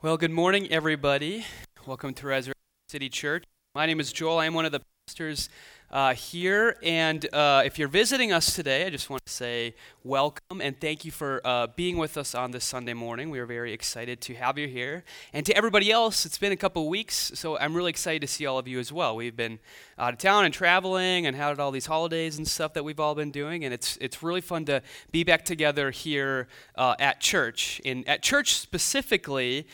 Well, good morning, everybody. Welcome to Resurrection City Church. My name is Joel. I am one of the pastors here, and if you're visiting us today, I just want to say welcome and thank you for being with us on this Sunday morning. We are very excited to have you here. And to everybody else, it's been a couple weeks, so I'm really excited to see all of you as well. We've been out of town and traveling and had all these holidays and stuff that we've all been doing, and it's really fun to be back together here at church. And at church specifically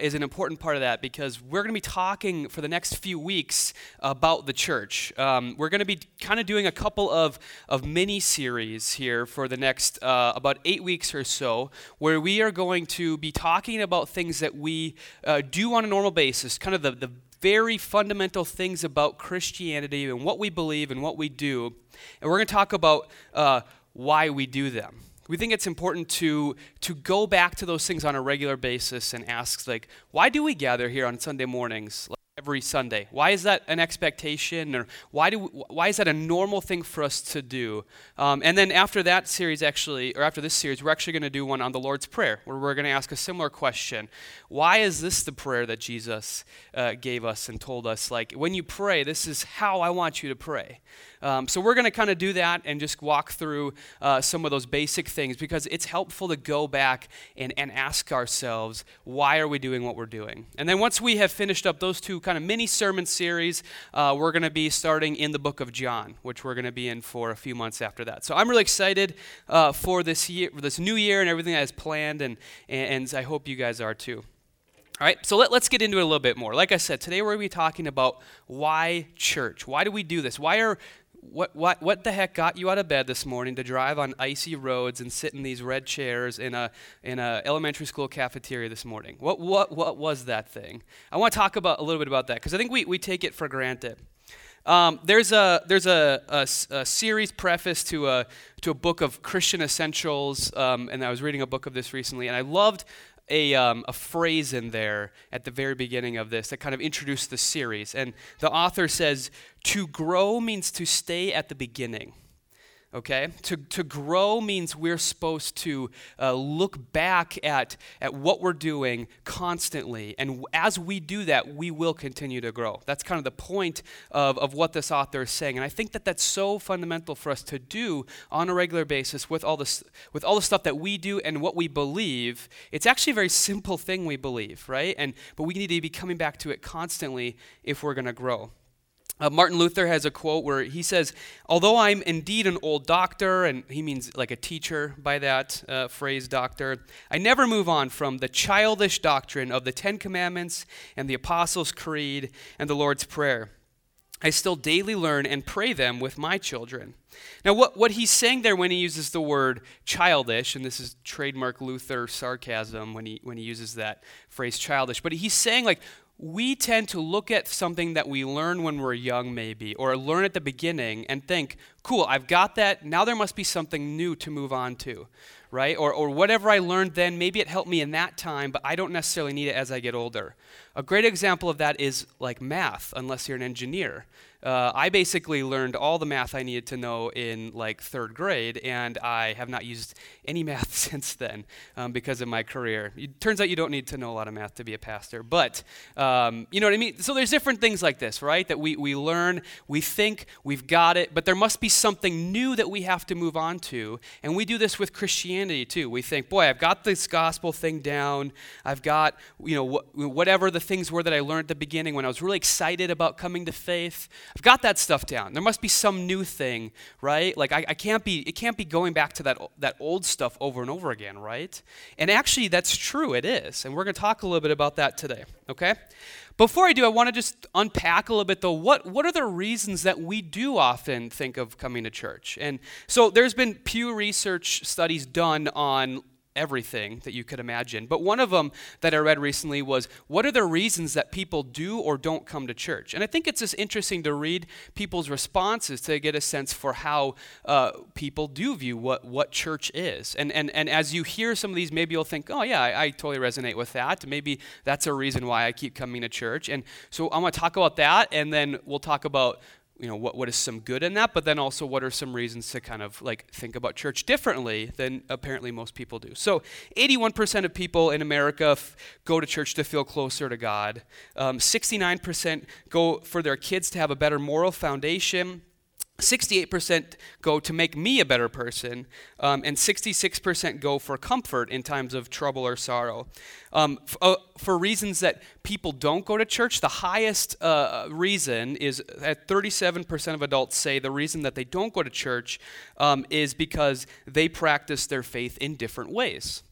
is an important part of that, because we're going to be talking for the next few weeks about the church. We're going to be kind of doing a couple of mini-series here for the next about 8 weeks or so, where we are going to be talking about things that we do on a normal basis, kind of the very fundamental things about Christianity and what we believe and what we do. And we're going to talk about why we do them. We think it's important to go back to those things on a regular basis and ask, like, why do we gather here on Sunday mornings? Every Sunday. Why is that an expectation, or why is that a normal thing for us to do? And then after that series, we're actually going to do one on the Lord's Prayer, where we're going to ask a similar question. Why is this the prayer that Jesus gave us and told us, like, when you pray, this is how I want you to pray? So we're going to kind of do that and just walk through some of those basic things, because it's helpful to go back and ask ourselves, why are we doing what we're doing? And then once we have finished up those two kind of mini-sermon series, we're going to be starting in the book of John, which we're going to be in for a few months after that. So I'm really excited for this new year and everything that is planned, and I hope you guys are too. All right, so let's get into it a little bit more. Like I said, today we're going to be talking about why church. Why do we do this? What the heck got you out of bed this morning to drive on icy roads and sit in these red chairs in a elementary school cafeteria this morning? What was that thing? I want to talk a little bit about that, because I think we take it for granted. There's a series preface to a book of Christian Essentials, and I was reading a book of this recently, and I loved a phrase in there at the very beginning of this that kind of introduced the series. And the author says, to grow means to stay at the beginning. Okay? To grow means we're supposed to look back at what we're doing constantly. And as we do that, we will continue to grow. That's kind of the point of what this author is saying. And I think that's so fundamental for us to do on a regular basis with all the stuff that we do and what we believe. It's actually a very simple thing we believe, right? But we need to be coming back to it constantly if we're going to grow. Martin Luther has a quote where he says, although I'm indeed an old doctor, and he means like a teacher by that phrase, doctor, I never move on from the childish doctrine of the Ten Commandments and the Apostles' Creed and the Lord's Prayer. I still daily learn and pray them with my children. Now, what he's saying there when he uses the word childish, and this is trademark Luther sarcasm when he uses that phrase childish, but he's saying, like, we tend to look at something that we learn when we're young, maybe, or learn at the beginning and think, cool, I've got that, now there must be something new to move on to, right? Or whatever I learned then, maybe it helped me in that time, but I don't necessarily need it as I get older. A great example of that is like math, unless you're an engineer. I basically learned all the math I needed to know in like third grade, and I have not used any math since then because of my career. It turns out you don't need to know a lot of math to be a pastor, but you know what I mean? So there's different things like this, right, that we learn, we think we've got it, but there must be something new that we have to move on to, and we do this with Christianity too. We think, boy, I've got this gospel thing down, I've got, you know, whatever the things were that I learned at the beginning when I was really excited about coming to faith, I've got that stuff down. There must be some new thing, right? Like it can't be going back to that old stuff over and over again, right? And actually that's true, it is. And we're going to talk a little bit about that today, okay? Before I do, I want to just unpack a little bit, though, what are the reasons that we do often think of coming to church? And so there's been Pew Research studies done on everything that you could imagine. But one of them that I read recently was, what are the reasons that people do or don't come to church? And I think it's just interesting to read people's responses to get a sense for how people do view what church is. And as you hear some of these, maybe you'll think, oh yeah, I totally resonate with that. Maybe that's a reason why I keep coming to church. And so I'm going to talk about that, and then we'll talk about you know, what is some good in that, but then also what are some reasons to kind of like think about church differently than apparently most people do. So 81% of people in America go to church to feel closer to God. 69% go for their kids to have a better moral foundation. 68% go to make me a better person, and 66% go for comfort in times of trouble or sorrow. For reasons that people don't go to church, the highest reason is at 37% of adults say the reason that they don't go to church is because they practice their faith in different ways.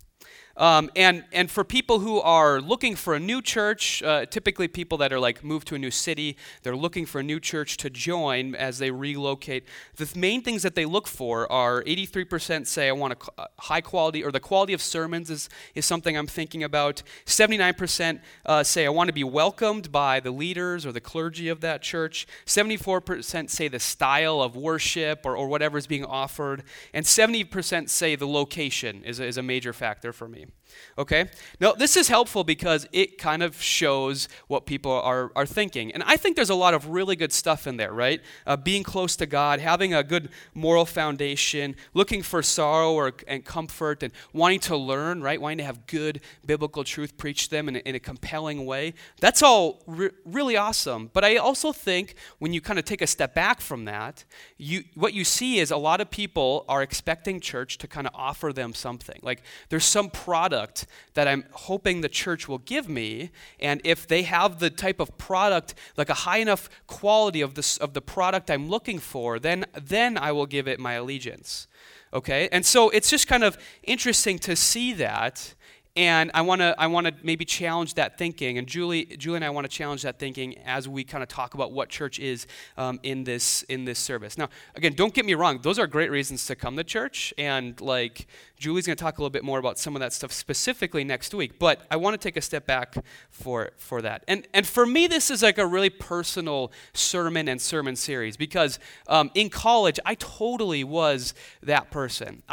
And for people who are looking for a new church, typically people that are like moved to a new city, they're looking for a new church to join as they relocate. The main things that they look for are 83% say I want a high quality, or the quality of sermons is something I'm thinking about. 79% say I want to be welcomed by the leaders or the clergy of that church. 74% say the style of worship or whatever is being offered. And 70% say the location is a major factor for me. Okay? Now, this is helpful because it kind of shows what people are thinking. And I think there's a lot of really good stuff in there, right? Being close to God, having a good moral foundation, looking for sorrow and comfort, and wanting to learn, right? Wanting to have good biblical truth preached to them in a compelling way. That's all really awesome. But I also think when you kind of take a step back from that, what you see is a lot of people are expecting church to kind of offer them something. Like, there's some product that I'm hoping the church will give me, and if they have the type of product, like a high enough quality of the product I'm looking for, then I will give it my allegiance. Okay? And so it's just kind of interesting to see that, and I want to maybe challenge that thinking, and Julie and I want to challenge that thinking as we kind of talk about what church is in this service. Now, again, don't get me wrong, those are great reasons to come to church, and like Julie's going to talk a little bit more about some of that stuff specifically next week, but I want to take a step back for that. And for me, this is like a really personal sermon and sermon series because in college, I totally was that person.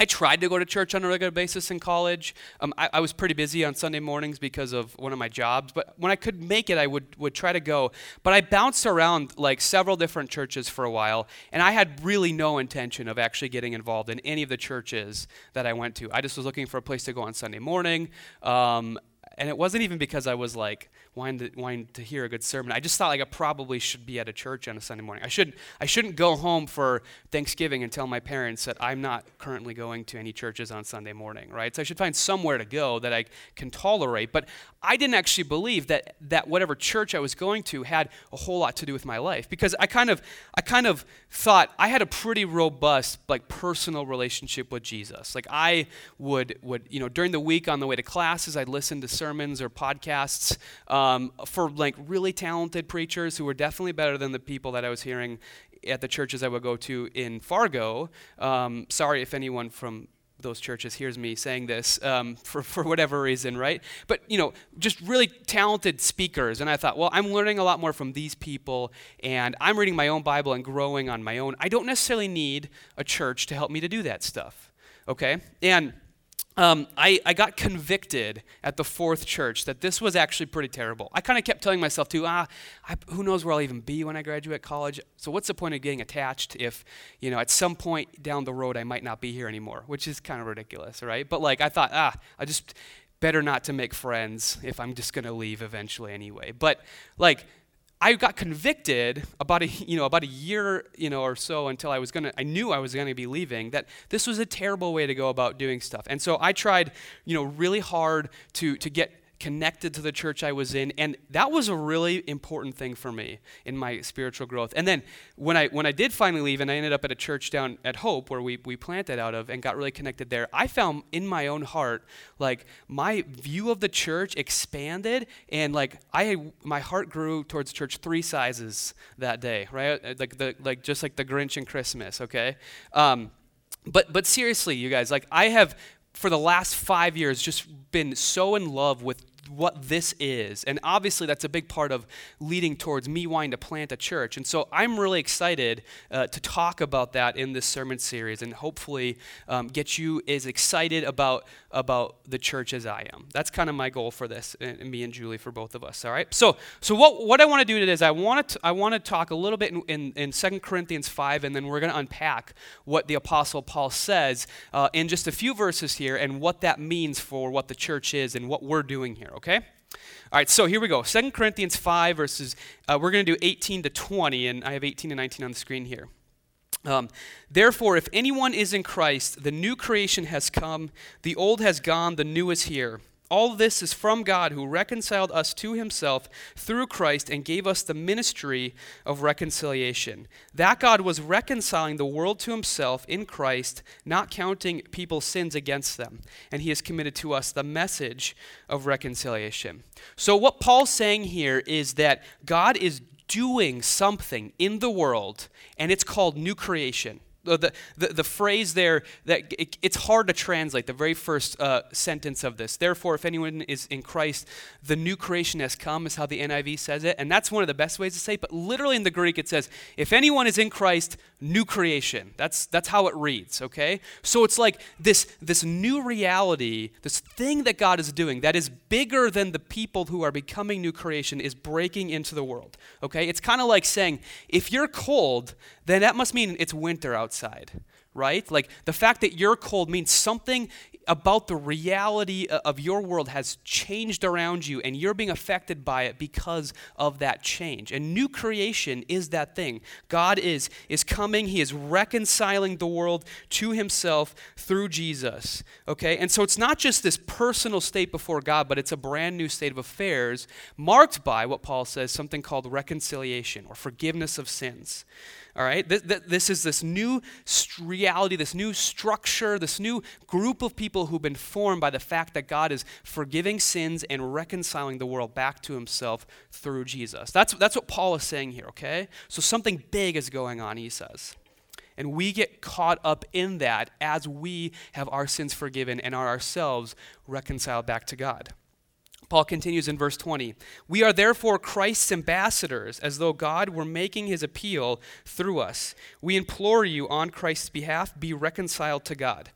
I tried to go to church on a regular basis in college. I was pretty busy on Sunday mornings because of one of my jobs, but when I could make it, I would try to go. But I bounced around like several different churches for a while, and I had really no intention of actually getting involved in any of the churches that I went to. I just was looking for a place to go on Sunday morning, and it wasn't even because I was like wanting to hear a good sermon. I just thought like I probably should be at a church on a Sunday morning. I shouldn't go home for Thanksgiving and tell my parents that I'm not currently going to any churches on Sunday morning, right? So I should find somewhere to go that I can tolerate. But I didn't actually believe that whatever church I was going to had a whole lot to do with my life, because I kind of thought I had a pretty robust like personal relationship with Jesus. Like I would you know, during the week on the way to classes, I'd listen to sermons or podcasts for like really talented preachers who were definitely better than the people that I was hearing at the churches I would go to in Fargo. Sorry if anyone from those churches hears me saying this for whatever reason, right? But, you know, just really talented speakers. And I thought, well, I'm learning a lot more from these people, and I'm reading my own Bible and growing on my own. I don't necessarily need a church to help me to do that stuff, okay? And I got convicted at the fourth church that this was actually pretty terrible. I kind of kept telling myself too, who knows where I'll even be when I graduate college? So what's the point of getting attached if, you know, at some point down the road I might not be here anymore, which is kind of ridiculous, right? But like I thought, I just better not to make friends if I'm just going to leave eventually anyway. But like I got convicted about a year, you know, or so until I knew I was gonna be leaving, that this was a terrible way to go about doing stuff. And so I tried, you know, really hard to get connected to the church I was in, and that was a really important thing for me in my spiritual growth. And then when I did finally leave, and I ended up at a church down at Hope where we planted out of and got really connected there, I found in my own heart like my view of the church expanded, and like my heart grew towards church 3 sizes that day, right? Like the Grinch and Christmas, okay? But seriously, you guys, like I have for the last 5 years just been so in love with what this is. And obviously that's a big part of leading towards me wanting to plant a church. And so I'm really excited to talk about that in this sermon series, and hopefully get you as excited about the church as I am. That's kind of my goal for this, and me and Julie, for both of us, all right? So what I want to do today is I want to talk a little bit in 2 Corinthians 5, and then we're going to unpack what the Apostle Paul says in just a few verses here, and what that means for what the church is and what we're doing here, okay? All right, so here we go. 2 Corinthians 5, verses, we're going to do 18 to 20, and I have 18 and 19 on the screen here. Therefore, if anyone is in Christ, the new creation has come, the old has gone, the new is here. All this is from God, who reconciled us to himself through Christ and gave us the ministry of reconciliation. That God was reconciling the world to himself in Christ, not counting people's sins against them. And he has committed to us the message of reconciliation. So what Paul's saying here is that God is doing something in the world, and it's called new creation. The phrase there, that it's hard to translate, the very first sentence of this. Therefore, if anyone is in Christ, the new creation has come, is how the NIV says it. And that's one of the best ways to say it. But literally in the Greek it says, if anyone is in Christ, new creation. That's how it reads, okay? So it's like this new reality, this thing that God is doing that is bigger than the people who are becoming new creation is breaking into the world, okay? It's kind of like saying, if you're cold, then that must mean it's winter outside, right? Like the fact that you're cold means something about the reality of your world has changed around you, and you're being affected by it because of that change. And new creation is that thing. God is coming. He is reconciling the world to himself through Jesus, okay? And so it's not just this personal state before God, but it's a brand new state of affairs marked by what Paul says, something called reconciliation or forgiveness of sins. All right, this is this new reality, this new structure, this new group of people who've been formed by the fact that God is forgiving sins and reconciling the world back to himself through Jesus. That's what Paul is saying here, okay? So something big is going on, he says. And we get caught up in that as we have our sins forgiven and are ourselves reconciled back to God. Paul continues in verse 20, "We are therefore Christ's ambassadors, as though God were making his appeal through us. We implore you on Christ's behalf, be reconciled to God."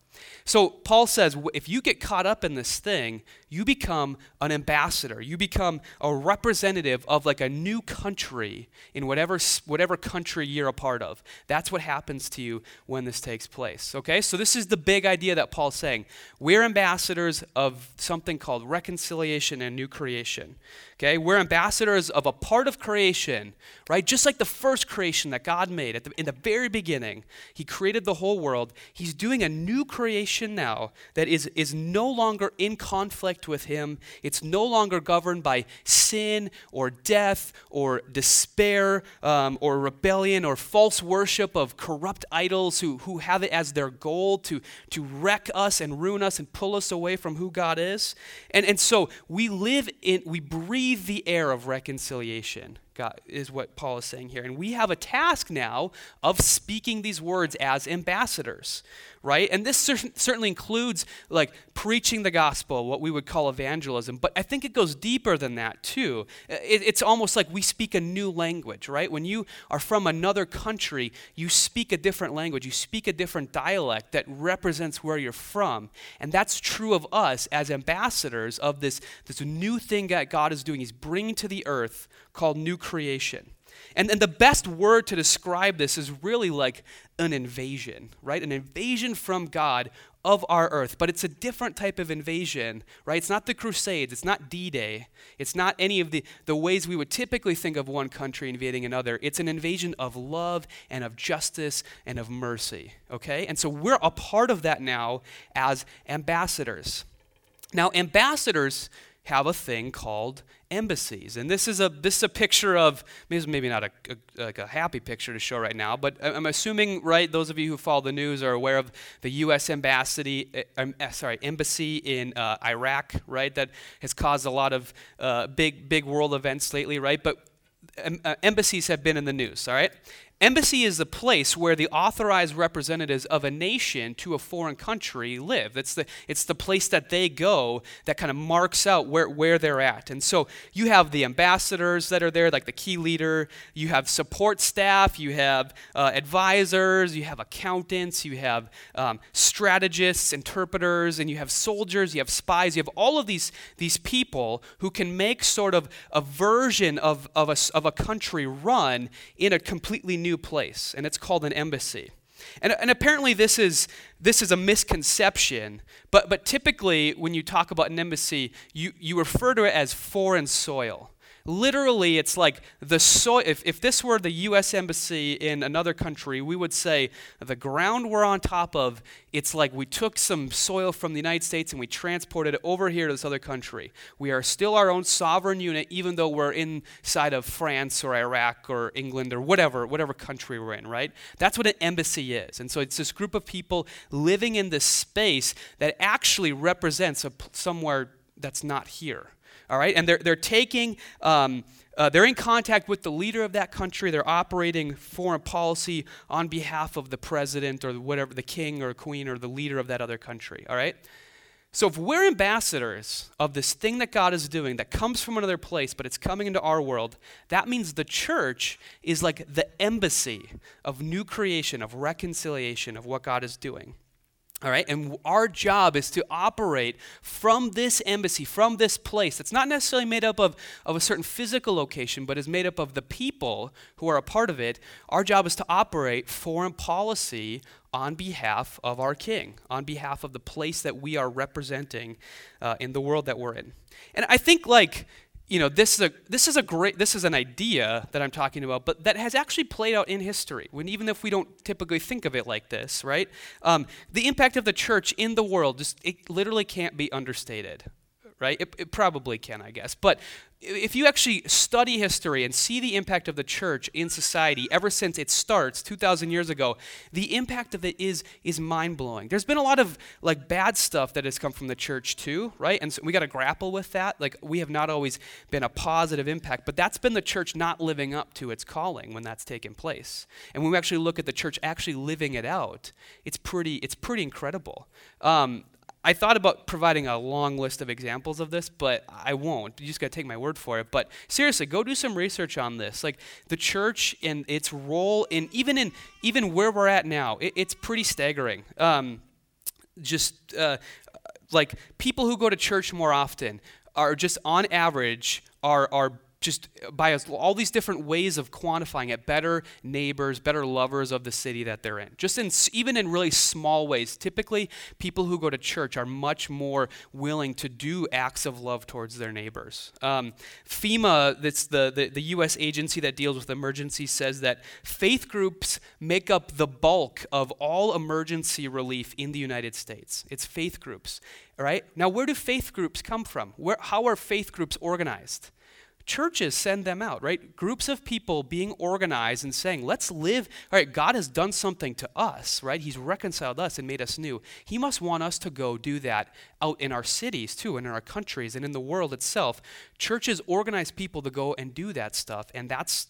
So Paul says, if you get caught up in this thing, you become an ambassador. You become a representative of like a new country in whatever country you're a part of. That's what happens to you when this takes place, okay? So this is the big idea that Paul's saying. We're ambassadors of something called reconciliation and new creation, okay? We're ambassadors of a part of creation, right? Just like the first creation that God made in the very beginning. He created the whole world. He's doing a new creation now that is no longer in conflict with him. It's no longer governed by sin or death or despair or rebellion or false worship of corrupt idols who have it as their goal to wreck us and ruin us and pull us away from who God is. And so we breathe the air of reconciliation, God, is what Paul is saying here. And we have a task now of speaking these words as ambassadors, right? And this certainly includes like preaching the gospel, what we would call evangelism. But I think it goes deeper than that too. It's almost like we speak a new language, right? When you are from another country, you speak a different language. You speak a different dialect that represents where you're from. And that's true of us as ambassadors of this new thing that God is doing. He's bringing to the earth called new creation. And the best word to describe this is really like an invasion, right? An invasion from God of our earth, but it's a different type of invasion, right? It's not the Crusades, it's not D-Day, it's not any of the ways we would typically think of one country invading another. It's an invasion of love and of justice and of mercy, okay? And so we're a part of that now as ambassadors. Now, ambassadors have a thing called embassies, and this is a picture of, maybe not a happy picture to show right now, but I'm assuming, right, those of you who follow the news are aware of the U.S. embassy in Iraq, right, that has caused a lot of big world events lately, right? But embassies have been in the news, all right? Embassy is the place where the authorized representatives of a nation to a foreign country live. It's the place that they go that kind of marks out where they're at. And so you have the ambassadors that are there, like the key leader. You have support staff. You have advisors. You have accountants. You have strategists, interpreters, and you have soldiers. You have spies. You have all of these people who can make sort of a version of a country run in a completely new place, and it's called an embassy. And apparently this is a misconception, but typically when you talk about an embassy, you refer to it as foreign soil. Literally, it's like the soil. If this were the U.S. embassy in another country, we would say the ground we're on top of, it's like we took some soil from the United States and we transported it over here to this other country. We are still our own sovereign unit, even though we're inside of France or Iraq or England or whatever country we're in, right? That's what an embassy is. And so it's this group of people living in this space that actually represents somewhere that's not here. All right, and they're taking, they're in contact with the leader of that country. They're operating foreign policy on behalf of the president or whatever, the king or queen or the leader of that other country. All right, so if we're ambassadors of this thing that God is doing that comes from another place, but it's coming into our world, that means the church is like the embassy of new creation, of reconciliation, of what God is doing. All right, and our job is to operate from this embassy, from this place. It's not necessarily made up of a certain physical location, but is made up of the people who are a part of it. Our job is to operate foreign policy on behalf of our king, on behalf of the place that we are representing in the world that we're in. And I think this is an idea that I'm talking about, but that has actually played out in history. When even if we don't typically think of it like this, right? The impact of the church in the world it literally can't be understated, right? It probably can, I guess. But if you actually study history and see the impact of the church in society ever since it starts 2,000 years ago, the impact of it is mind-blowing. There's been a lot of bad stuff that has come from the church too, right? And so we got to grapple with that. We have not always been a positive impact, but that's been the church not living up to its calling when that's taken place. And when we actually look at the church actually living it out, it's pretty incredible. I thought about providing a long list of examples of this, but I won't. You just got to take my word for it. But seriously, go do some research on this. The church and its role, even where we're at now, it's pretty staggering. People who go to church more often are just, on average, are just by all these different ways of quantifying it, better neighbors, better lovers of the city that they're in. Even in really small ways, typically people who go to church are much more willing to do acts of love towards their neighbors. FEMA, that's the U.S. agency that deals with emergencies, says that faith groups make up the bulk of all emergency relief in the United States. It's faith groups, right? Now, where do faith groups come from? How are faith groups organized? Churches send them out, right? Groups of people being organized and saying, let's live. All right, God has done something to us, right? He's reconciled us and made us new. He must want us to go do that out in our cities too, and in our countries and in the world itself. Churches organize people to go and do that stuff, and that's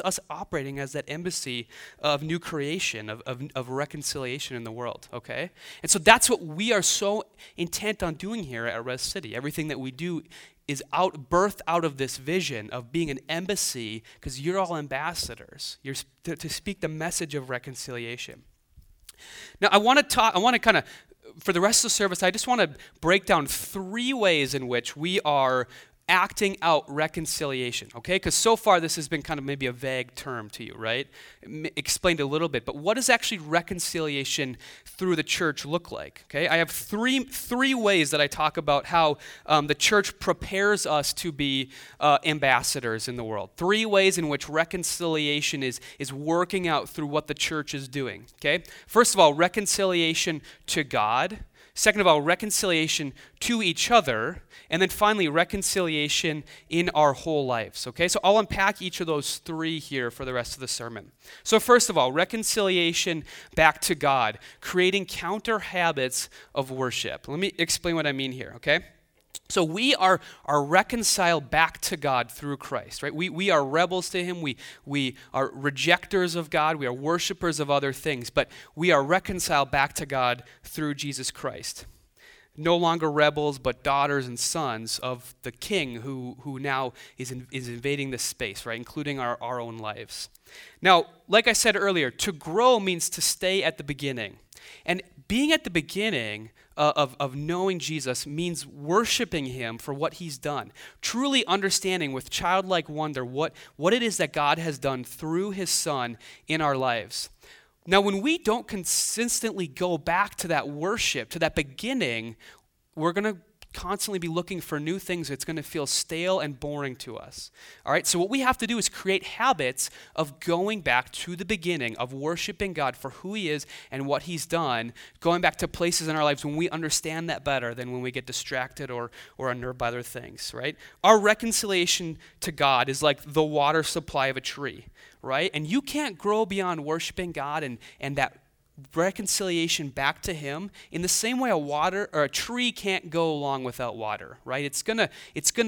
us operating as that embassy of new creation, of reconciliation in the world, okay? And so that's what we are so intent on doing here at Res City. Everything that we do is birthed out of this vision of being an embassy, because you're all ambassadors. You're to speak the message of reconciliation. Now, I want to for the rest of the service, I just want to break down three ways in which we are acting out reconciliation, okay? Because so far this has been kind of maybe a vague term to you, right? Explained a little bit, but what does actually reconciliation through the church look like, okay? I have three ways that I talk about how the church prepares us to be ambassadors in the world. Three ways in which reconciliation is working out through what the church is doing, okay? First of all, reconciliation to God. Second of all, reconciliation to each other. And then finally, reconciliation in our whole lives, okay? So I'll unpack each of those three here for the rest of the sermon. So first of all, reconciliation back to God, creating counter habits of worship. Let me explain what I mean here, okay? So we are reconciled back to God through Christ, right? We are rebels to him. We are rejectors of God. We are worshipers of other things. But we are reconciled back to God through Jesus Christ. No longer rebels, but daughters and sons of the King who now is invading this space, right? Including our own lives. Now, like I said earlier, to grow means to stay at the beginning. And being at the beginning of knowing Jesus means worshiping him for what he's done, truly understanding with childlike wonder what it is that God has done through his Son in our lives. Now, when we don't consistently go back to that worship, to that beginning, we're going to constantly be looking for new things. It's going to feel stale and boring to us. All right, so what we have to do is create habits of going back to the beginning, of worshiping God for who he is and what he's done, going back to places in our lives when we understand that better than when we get distracted or unnerved by other things, right? Our reconciliation to God is like the water supply of a tree, right? And you can't grow beyond worshiping God and that reconciliation back to him in the same way a tree can't go along without water, right? It's gonna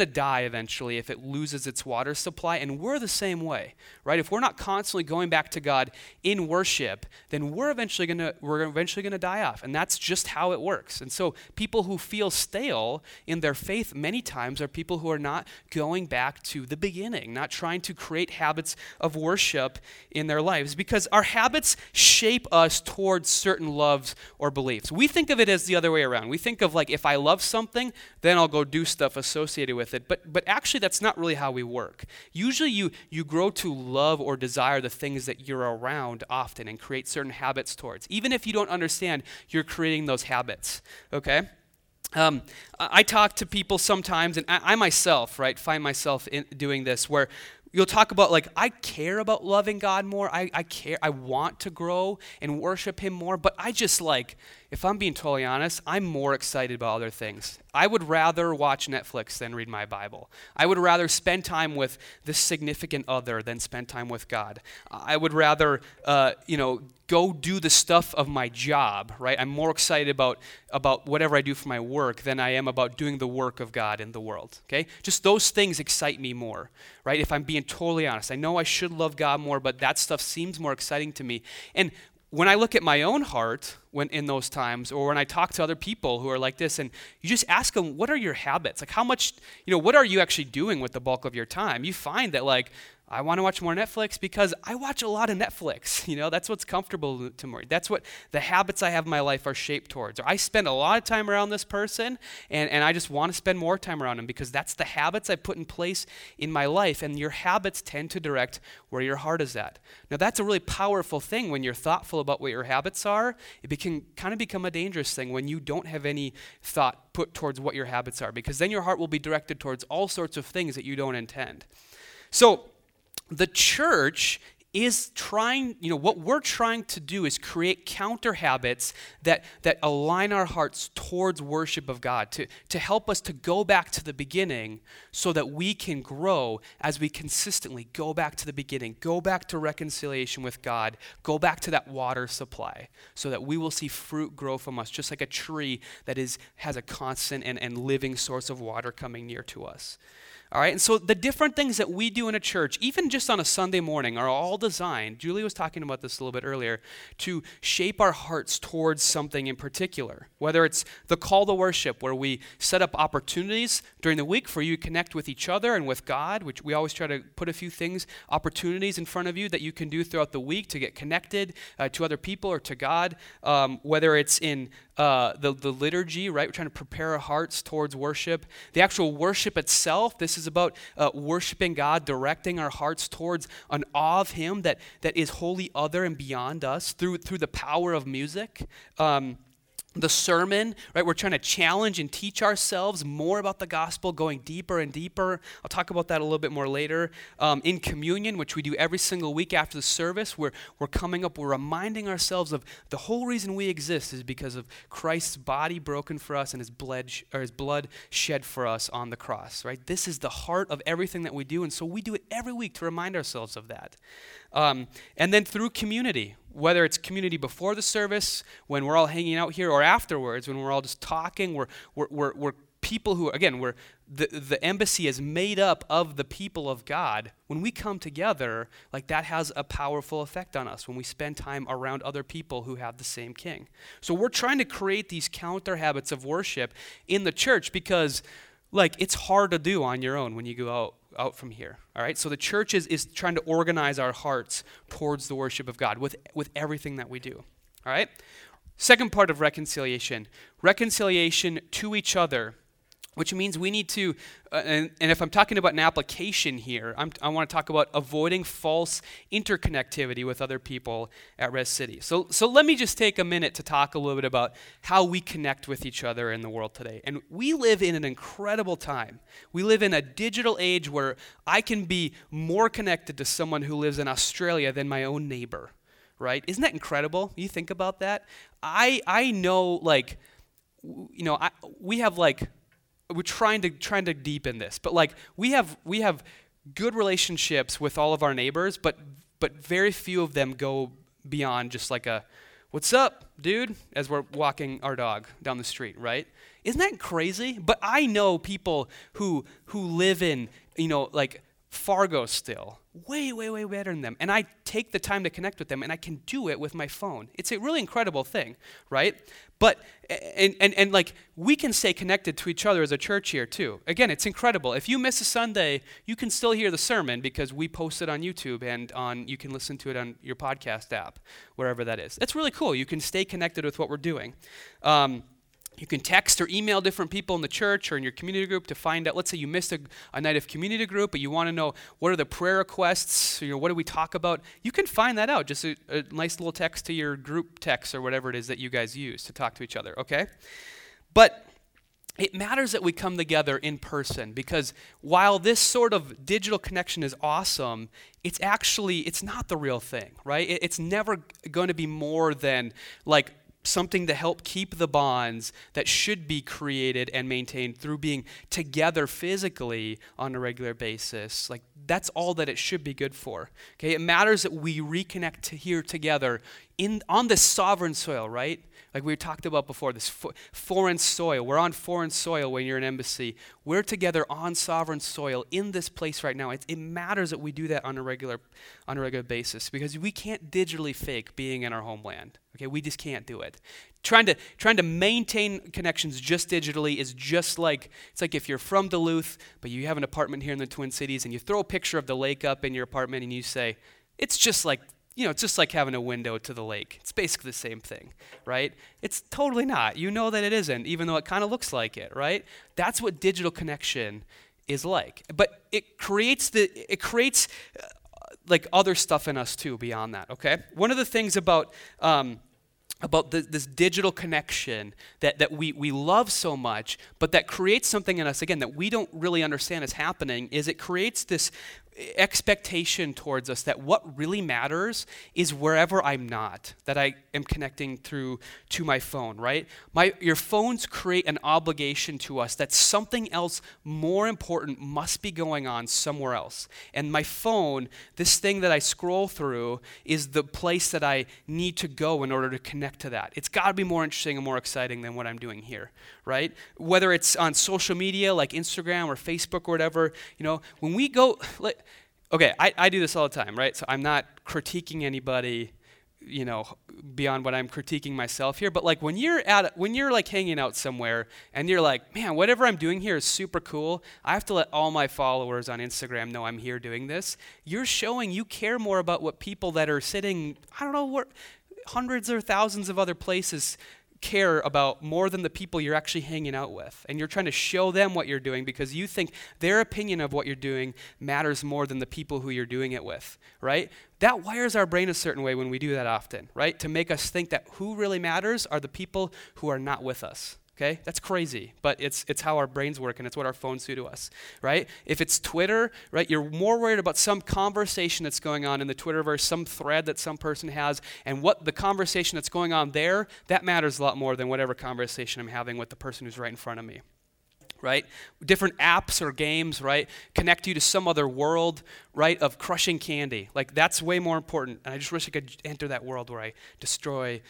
die eventually if it loses its water supply, and we're the same way, right? If we're not constantly going back to God in worship, then we're eventually gonna die off, and that's just how it works. And so people who feel stale in their faith many times are people who are not going back to the beginning, not trying to create habits of worship in their lives, because our habits shape us towards certain loves or beliefs. We think of it as the other way around. We think of like, if I love something, then I'll go do stuff associated with it. But actually, that's not really how we work. Usually, you grow to love or desire the things that you're around often and create certain habits towards. Even if you don't understand, you're creating those habits, okay? I talk to people sometimes, and I myself, right, find myself doing this, where you'll talk about, like, I care about loving God more. I care. I want to grow and worship him more. But I just, like, if I'm being totally honest, I'm more excited about other things. I would rather watch Netflix than read my Bible. I would rather spend time with this significant other than spend time with God. I would rather, go do the stuff of my job, right? I'm more excited about whatever I do for my work than I am about doing the work of God in the world, okay? Just those things excite me more, right? If I'm being totally honest, I know I should love God more, but that stuff seems more exciting to me. And when I look at my own heart when in those times, or when I talk to other people who are like this, and you just ask them, what are your habits? Like, how much, what are you actually doing with the bulk of your time? You find that, like, I want to watch more Netflix because I watch a lot of Netflix. That's what's comfortable to me. That's what the habits I have in my life are shaped towards. Or I spend a lot of time around this person, and I just want to spend more time around them because that's the habits I put in place in my life. And your habits tend to direct where your heart is at. Now, that's a really powerful thing when you're thoughtful about what your habits are. It can kind of become a dangerous thing when you don't have any thought put towards what your habits are, because then your heart will be directed towards all sorts of things that you don't intend. So, the church is trying, what we're trying to do is create counter habits that align our hearts towards worship of God, to help us to go back to the beginning so that we can grow as we consistently go back to the beginning, go back to reconciliation with God, go back to that water supply so that we will see fruit grow from us, just like a tree that has a constant and living source of water coming near to us. All right, and so the different things that we do in a church, even just on a Sunday morning, are all designed, Julie was talking about this a little bit earlier, to shape our hearts towards something in particular. Whether it's the call to worship, where we set up opportunities during the week for you to connect with each other and with God, which we always try to put a few things, opportunities in front of you that you can do throughout the week to get connected to other people or to God. Whether it's in the liturgy, right? We're trying to prepare our hearts towards worship. The actual worship itself, this is about worshiping God, directing our hearts towards an awe of him that is wholly other and beyond us through the power of music. The sermon, right? We're trying to challenge and teach ourselves more about the gospel, going deeper and deeper. I'll talk about that a little bit more later. In communion, which we do every single week after the service, we're coming up, we're reminding ourselves of the whole reason we exist is because of Christ's body broken for us and his blood shed for us on the cross, right? This is the heart of everything that we do, and so we do it every week to remind ourselves of that. And then through community, whether it's community before the service, when we're all hanging out here, or afterwards, when we're all just talking, we're people who, again, the embassy is made up of the people of God. When we come together, like, that has a powerful effect on us when we spend time around other people who have the same king. So we're trying to create these counter habits of worship in the church because, like, it's hard to do on your own when you go out from here, all right? So the church is trying to organize our hearts towards the worship of God with everything that we do, all right? Second part of reconciliation to each other, which means we need to, and if I'm talking about an application here, I want to talk about avoiding false interconnectivity with other people at Res City. So let me just take a minute to talk a little bit about how we connect with each other in the world today. And we live in an incredible time. We live in a digital age where I can be more connected to someone who lives in Australia than my own neighbor, right? Isn't that incredible? You think about that? I know, like, you know, we have, like, we're trying to deepen this, but, like, we have good relationships with all of our neighbors, but very few of them go beyond just like a "What's up, dude?" as we're walking our dog down the street, right? Isn't that crazy? But I know people who live in, you know, like, Fargo still, way better than them. And I take the time to connect with them, and I can do it with my phone. It's a really incredible thing, right? But, and like, we can stay connected to each other as a church here, too. Again, it's incredible. If you miss a Sunday, you can still hear the sermon because we post it on YouTube, and you can listen to it on your podcast app, wherever that is. It's really cool. You can stay connected with what we're doing. You can text or email different people in the church or in your community group to find out. Let's say you missed a night of community group, but you want to know what are the prayer requests, you know, what do we talk about? You can find that out, just a nice little text to your group text or whatever it is that you guys use to talk to each other, okay? But it matters that we come together in person because while this sort of digital connection is awesome, it's not the real thing, right? It's never going to be more than, like, something to help keep the bonds that should be created and maintained through being together physically on a regular basis. Like, that's all that it should be good for. Okay, it matters that we reconnect here together on this sovereign soil, right? Like we talked about before, this foreign soil. We're on foreign soil when you're an embassy. We're together on sovereign soil in this place right now. It matters that we do that on a regular basis because we can't digitally fake being in our homeland. Okay, we just can't do it. Trying to maintain connections just digitally is just like, it's like if you're from Duluth, but you have an apartment here in the Twin Cities and you throw a picture of the lake up in your apartment and you say, it's just like having a window to the lake. It's basically the same thing, right? It's totally not. You know that it isn't, even though it kind of looks like it, right? That's what digital connection is like. But it creates like other stuff in us too beyond that, okay? One of the things about this digital connection that we love so much, but that creates something in us, again, that we don't really understand is happening, is it creates this expectation towards us that what really matters is wherever I'm not, that I am connecting through to my phone, right? Your phones create an obligation to us that something else more important must be going on somewhere else. And my phone, this thing that I scroll through, is the place that I need to go in order to connect to that. It's got to be more interesting and more exciting than what I'm doing here, right? Whether it's on social media like Instagram or Facebook or whatever, you know, when we go... Okay, I do this all the time, right? So I'm not critiquing anybody, you know, beyond what I'm critiquing myself here. But like when you're like hanging out somewhere and you're like, man, whatever I'm doing here is super cool. I have to let all my followers on Instagram know I'm here doing this. You're showing you care more about what people that are sitting, I don't know, what, hundreds or thousands of other places care about more than the people you're actually hanging out with. And you're trying to show them what you're doing because you think their opinion of what you're doing matters more than the people who you're doing it with, right? That wires our brain a certain way when we do that often, right? To make us think that who really matters are the people who are not with us. Okay? That's crazy, but it's how our brains work and it's what our phones do to us, right? If it's Twitter, right, you're more worried about some conversation that's going on in the Twitterverse, some thread that some person has, and what the conversation that's going on there, that matters a lot more than whatever conversation I'm having with the person who's right in front of me, right? Different apps or games, right, connect you to some other world, right, of crushing candy. Like, that's way more important, and I just wish I could enter that world where I destroy,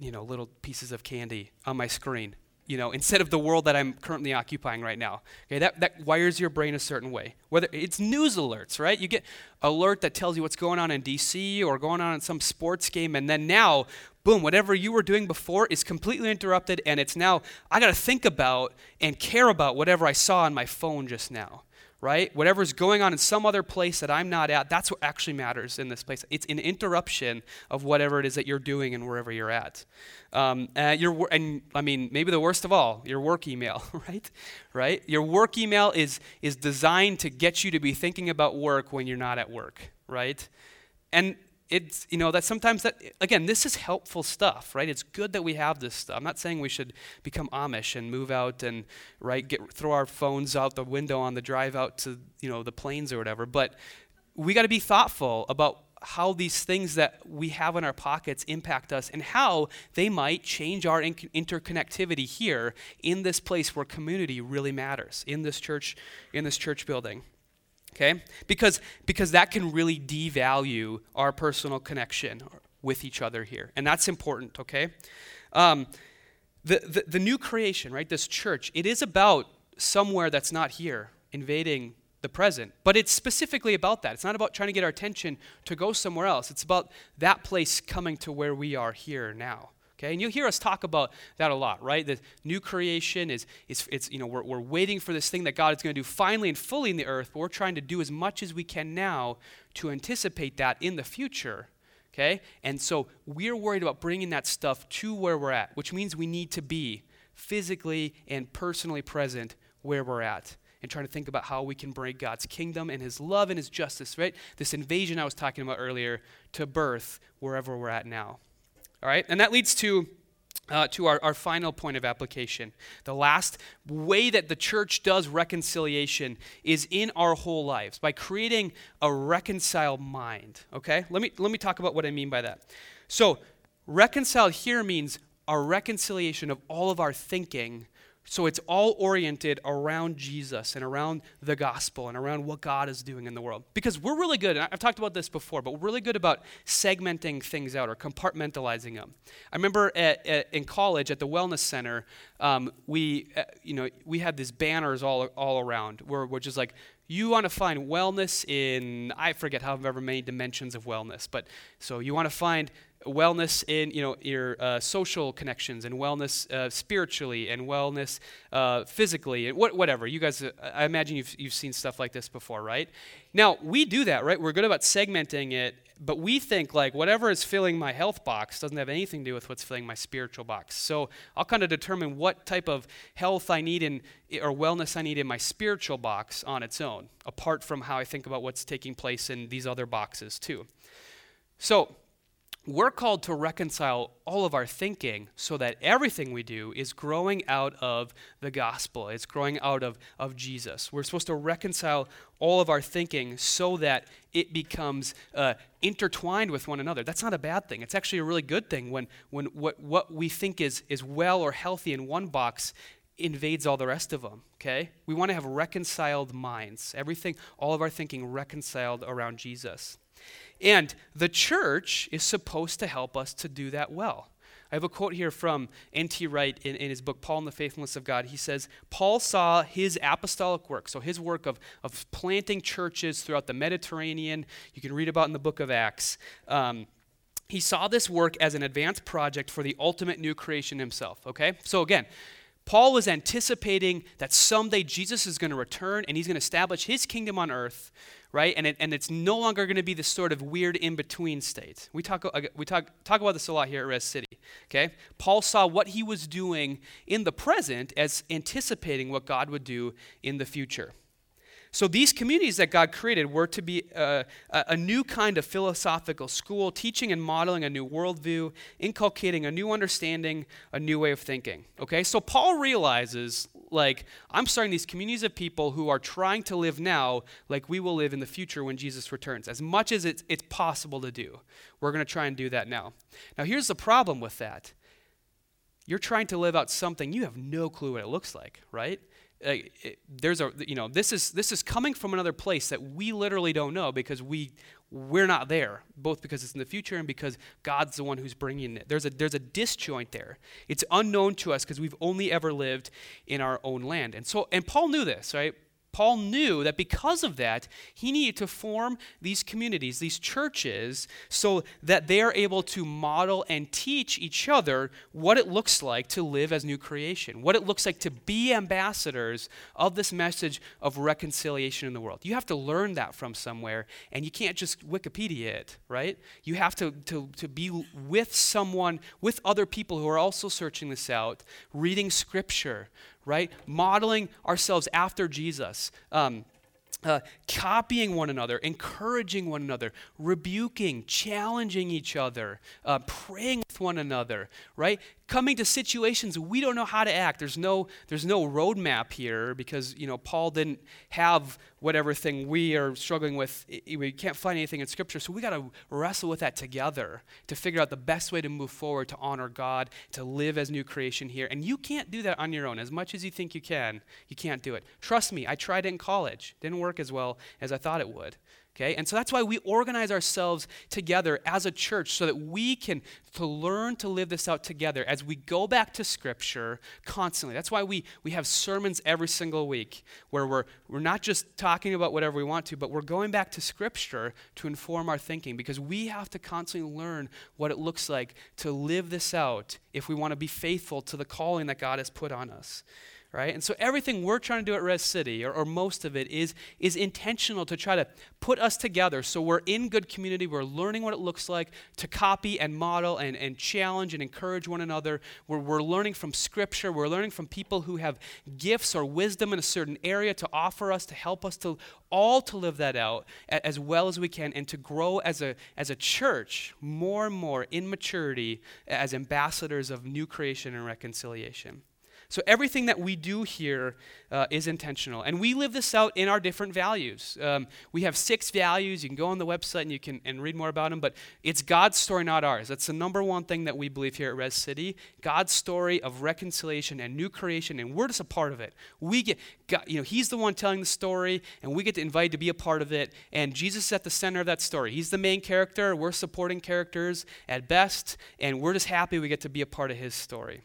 you know, little pieces of candy on my screen. you know, instead of the world that I'm currently occupying right now. Okay, that wires your brain a certain way. Whether it's news alerts, right? You get alert that tells you what's going on in DC or going on in some sports game, and then now, boom, whatever you were doing before is completely interrupted, and it's now, I got to think about and care about whatever I saw on my phone just now, right? Whatever's going on in some other place that I'm not at, that's what actually matters in this place. It's an interruption of whatever it is that you're doing and wherever you're at. Maybe the worst of all, your work email, right? Right? Your work email is designed to get you to be thinking about work when you're not at work, right? And it's, you know, that sometimes that, again, this is helpful stuff, right? It's good that we have this stuff. I'm not saying we should become Amish and move out and, right, throw our phones out the window on the drive out to, you know, the plains or whatever. But we got to be thoughtful about how these things that we have in our pockets impact us and how they might change our interconnectivity here in this place where community really matters, in this church building. Okay? Because that can really devalue our personal connection with each other here. And that's important, okay? The new creation, right, this church, it is about somewhere that's not here invading the present. But it's specifically about that. It's not about trying to get our attention to go somewhere else. It's about that place coming to where we are here now. Okay, and you'll hear us talk about that a lot, right? The new creation is you know, we're waiting for this thing that God is going to do finally and fully in the earth, but we're trying to do as much as we can now to anticipate that in the future, okay? And so we're worried about bringing that stuff to where we're at, which means we need to be physically and personally present where we're at and trying to think about how we can bring God's kingdom and his love and his justice, right? This invasion I was talking about earlier to birth wherever we're at now. All right, and that leads to our final point of application. The last way that the church does reconciliation is in our whole lives by creating a reconciled mind. Okay, let me talk about what I mean by that. So, reconciled here means our reconciliation of all of our thinking. So it's all oriented around Jesus and around the gospel and around what God is doing in the world. Because we're really good, and I've talked about this before, but we're really good about segmenting things out or compartmentalizing them. I remember in college at the wellness center, we had these banners all around where we're just like, you want to find wellness in, I forget however many dimensions of wellness, but so you want to find wellness in, you know, your social connections and wellness spiritually and wellness physically and whatever. You guys, I imagine you've seen stuff like this before, right? Now, we do that, right? We're good about segmenting it, but we think like whatever is filling my health box doesn't have anything to do with what's filling my spiritual box. So I'll kind of determine what type of health I need or wellness I need in my spiritual box on its own, apart from how I think about what's taking place in these other boxes too. So we're called to reconcile all of our thinking so that everything we do is growing out of the gospel. It's growing out of Jesus. We're supposed to reconcile all of our thinking so that it becomes intertwined with one another. That's not a bad thing. It's actually a really good thing when what we think is well or healthy in one box invades all the rest of them, okay? We want to have reconciled minds. Everything, all of our thinking reconciled around Jesus. And the church is supposed to help us to do that well. I have a quote here from N.T. Wright in his book, Paul and the Faithfulness of God. He says, Paul saw his apostolic work, so his work of planting churches throughout the Mediterranean, you can read about in the book of Acts. He saw this work as an advanced project for the ultimate new creation himself, okay? So again, Paul was anticipating that someday Jesus is going to return and he's going to establish his kingdom on earth, right? And it's no longer going to be this sort of weird in-between state. We talk about this a lot here at Res City, okay? Paul saw what he was doing in the present as anticipating what God would do in the future. So these communities that God created were to be a new kind of philosophical school, teaching and modeling a new worldview, inculcating a new understanding, a new way of thinking. Okay, so Paul realizes, like, I'm starting these communities of people who are trying to live now like we will live in the future when Jesus returns. As much as it's possible to do, we're going to try and do that now. Now, here's the problem with that. You're trying to live out something you have no clue what it looks like, right? There's a, you know, this is coming from another place that we literally don't know because we're not there, both because it's in the future and because God's the one who's bringing it. There's a disjoint there. It's unknown to us because we've only ever lived in our own land. And Paul knew this, right? Paul knew that because of that, he needed to form these communities, these churches, so that they are able to model and teach each other what it looks like to live as new creation, what it looks like to be ambassadors of this message of reconciliation in the world. You have to learn that from somewhere, and you can't just Wikipedia it, right? You have to be with someone, with other people who are also searching this out, reading Scripture, right? Modeling ourselves after Jesus, copying one another, encouraging one another, rebuking, challenging each other, praying with one another, right? Coming to situations we don't know how to act. There's no roadmap here because, you know, Paul didn't have whatever thing we are struggling with. We can't find anything in Scripture, so we got to wrestle with that together to figure out the best way to move forward, to honor God, to live as new creation here. And you can't do that on your own. As much as you think you can, you can't do it. Trust me, I tried it in college. Didn't work as well as I thought it would. Okay, and so that's why we organize ourselves together as a church so that we can to learn to live this out together as we go back to Scripture constantly. That's why we have sermons every single week where we're not just talking about whatever we want to, but we're going back to Scripture to inform our thinking because we have to constantly learn what it looks like to live this out if we want to be faithful to the calling that God has put on us. Right? And so everything we're trying to do at Res City, or most of it, is intentional to try to put us together so we're in good community, we're learning what it looks like to copy and model and challenge and encourage one another. We're learning from Scripture, we're learning from people who have gifts or wisdom in a certain area to offer us, to help us to all to live that out as well as we can and to grow as a church more and more in maturity as ambassadors of new creation and reconciliation. So everything that we do here is intentional. And we live this out in our different values. We have 6 values. You can go on the website and you can read more about them. But it's God's story, not ours. That's the number one thing that we believe here at Res City. God's story of reconciliation and new creation. And we're just a part of it. We get, God, you know, He's the one telling the story. And we get to invite to be a part of it. And Jesus is at the center of that story. He's the main character. We're supporting characters at best. And we're just happy we get to be a part of His story.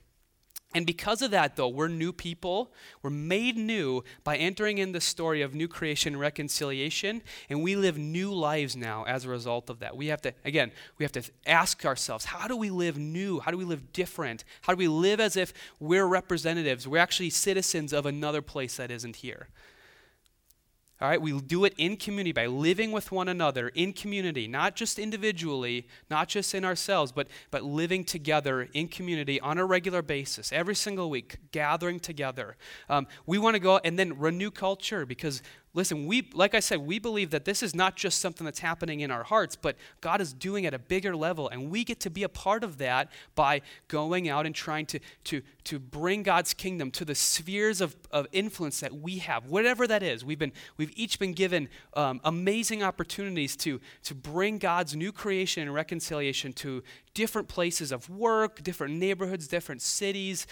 And because of that, though, we're new people. We're made new by entering in the story of new creation and reconciliation, and we live new lives now as a result of that. We have to ask ourselves, how do we live new? How do we live different? How do we live as if we're representatives? We're actually citizens of another place that isn't here. All right, we do it in community by living with one another in community, not just individually, not just in ourselves, but living together in community on a regular basis, every single week, gathering together. We want to go and then renew culture because, listen, we believe that this is not just something that's happening in our hearts, but God is doing at a bigger level, and we get to be a part of that by going out and trying to bring God's kingdom to the spheres of influence that we have, whatever that is. We've each been given amazing opportunities to bring God's new creation and reconciliation to different places of work, different neighborhoods, different cities,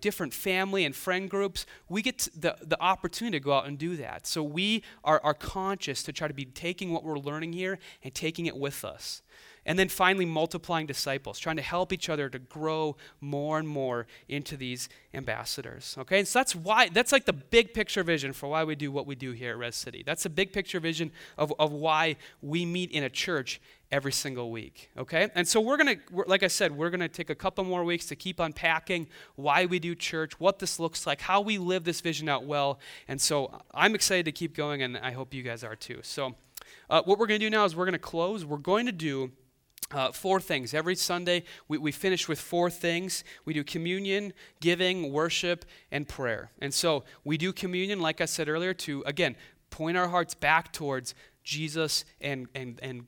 different family and friend groups. We get the opportunity to go out and do that. So we are conscious to try to be taking what we're learning here and taking it with us. And then finally, multiplying disciples, trying to help each other to grow more and more into these ambassadors. Okay, and so that's like the big picture vision for why we do what we do here at Res City. That's the big picture vision of why we meet in a church every single week, okay? And so we're gonna take a couple more weeks to keep unpacking why we do church, what this looks like, how we live this vision out well. And so I'm excited to keep going, and I hope you guys are too. So what we're gonna do now is we're gonna close. We're going to do 4 things. Every Sunday, we finish with 4 things. We do communion, giving, worship, and prayer. And so we do communion, like I said earlier, to, again, point our hearts back towards Jesus and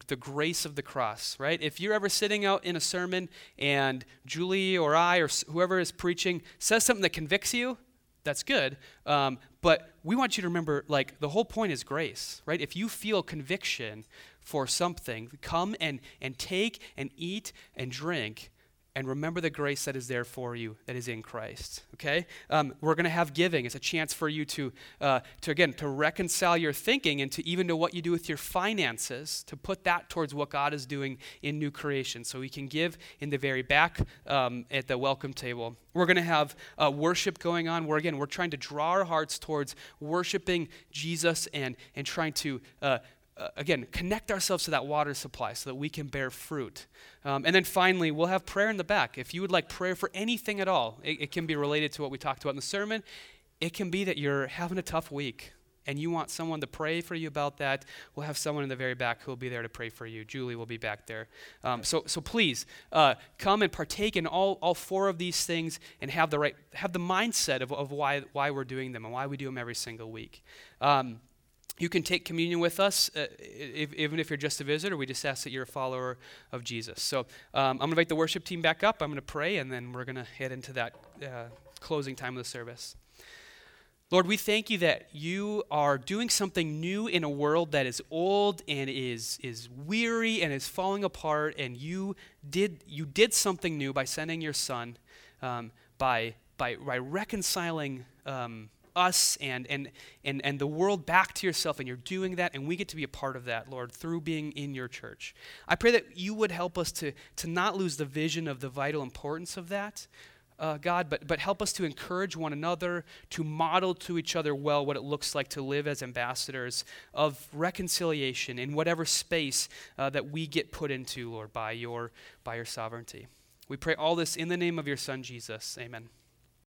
the grace of the cross, right? If you're ever sitting out in a sermon and Julie or I or whoever is preaching says something that convicts you, that's good. But we want you to remember, like, the whole point is grace, right? If you feel conviction for something, come and take and eat and drink and remember the grace that is there for you, that is in Christ, okay? We're going to have giving. It's a chance for you to reconcile your thinking and to even to what you do with your finances, to put that towards what God is doing in new creation. So we can give in the very back at the welcome table. We're going to have worship going on where, again, we're trying to draw our hearts towards worshiping Jesus and trying to connect ourselves to that water supply so that we can bear fruit. And then finally, we'll have prayer in the back. If you would like prayer for anything at all, it can be related to what we talked about in the sermon. It can be that you're having a tough week and you want someone to pray for you about that. We'll have someone in the very back who will be there to pray for you. Julie will be back there. So please come and partake in all four of these things and have the mindset of why we're doing them and why we do them every single week. You can take communion with us, even if you're just a visitor. We just ask that you're a follower of Jesus. So I'm going to invite the worship team back up. I'm going to pray, and then we're going to head into that closing time of the service. Lord, we thank you that you are doing something new in a world that is old and is weary and is falling apart, and you did something new by sending your Son, by reconciling us and the world back to yourself, and you're doing that, and we get to be a part of that, Lord, through being in your church. I pray that you would help us to not lose the vision of the vital importance of that, God, but help us to encourage one another, to model to each other well what it looks like to live as ambassadors of reconciliation in whatever space that we get put into, Lord, by your sovereignty. We pray all this in the name of your Son, Jesus. Amen.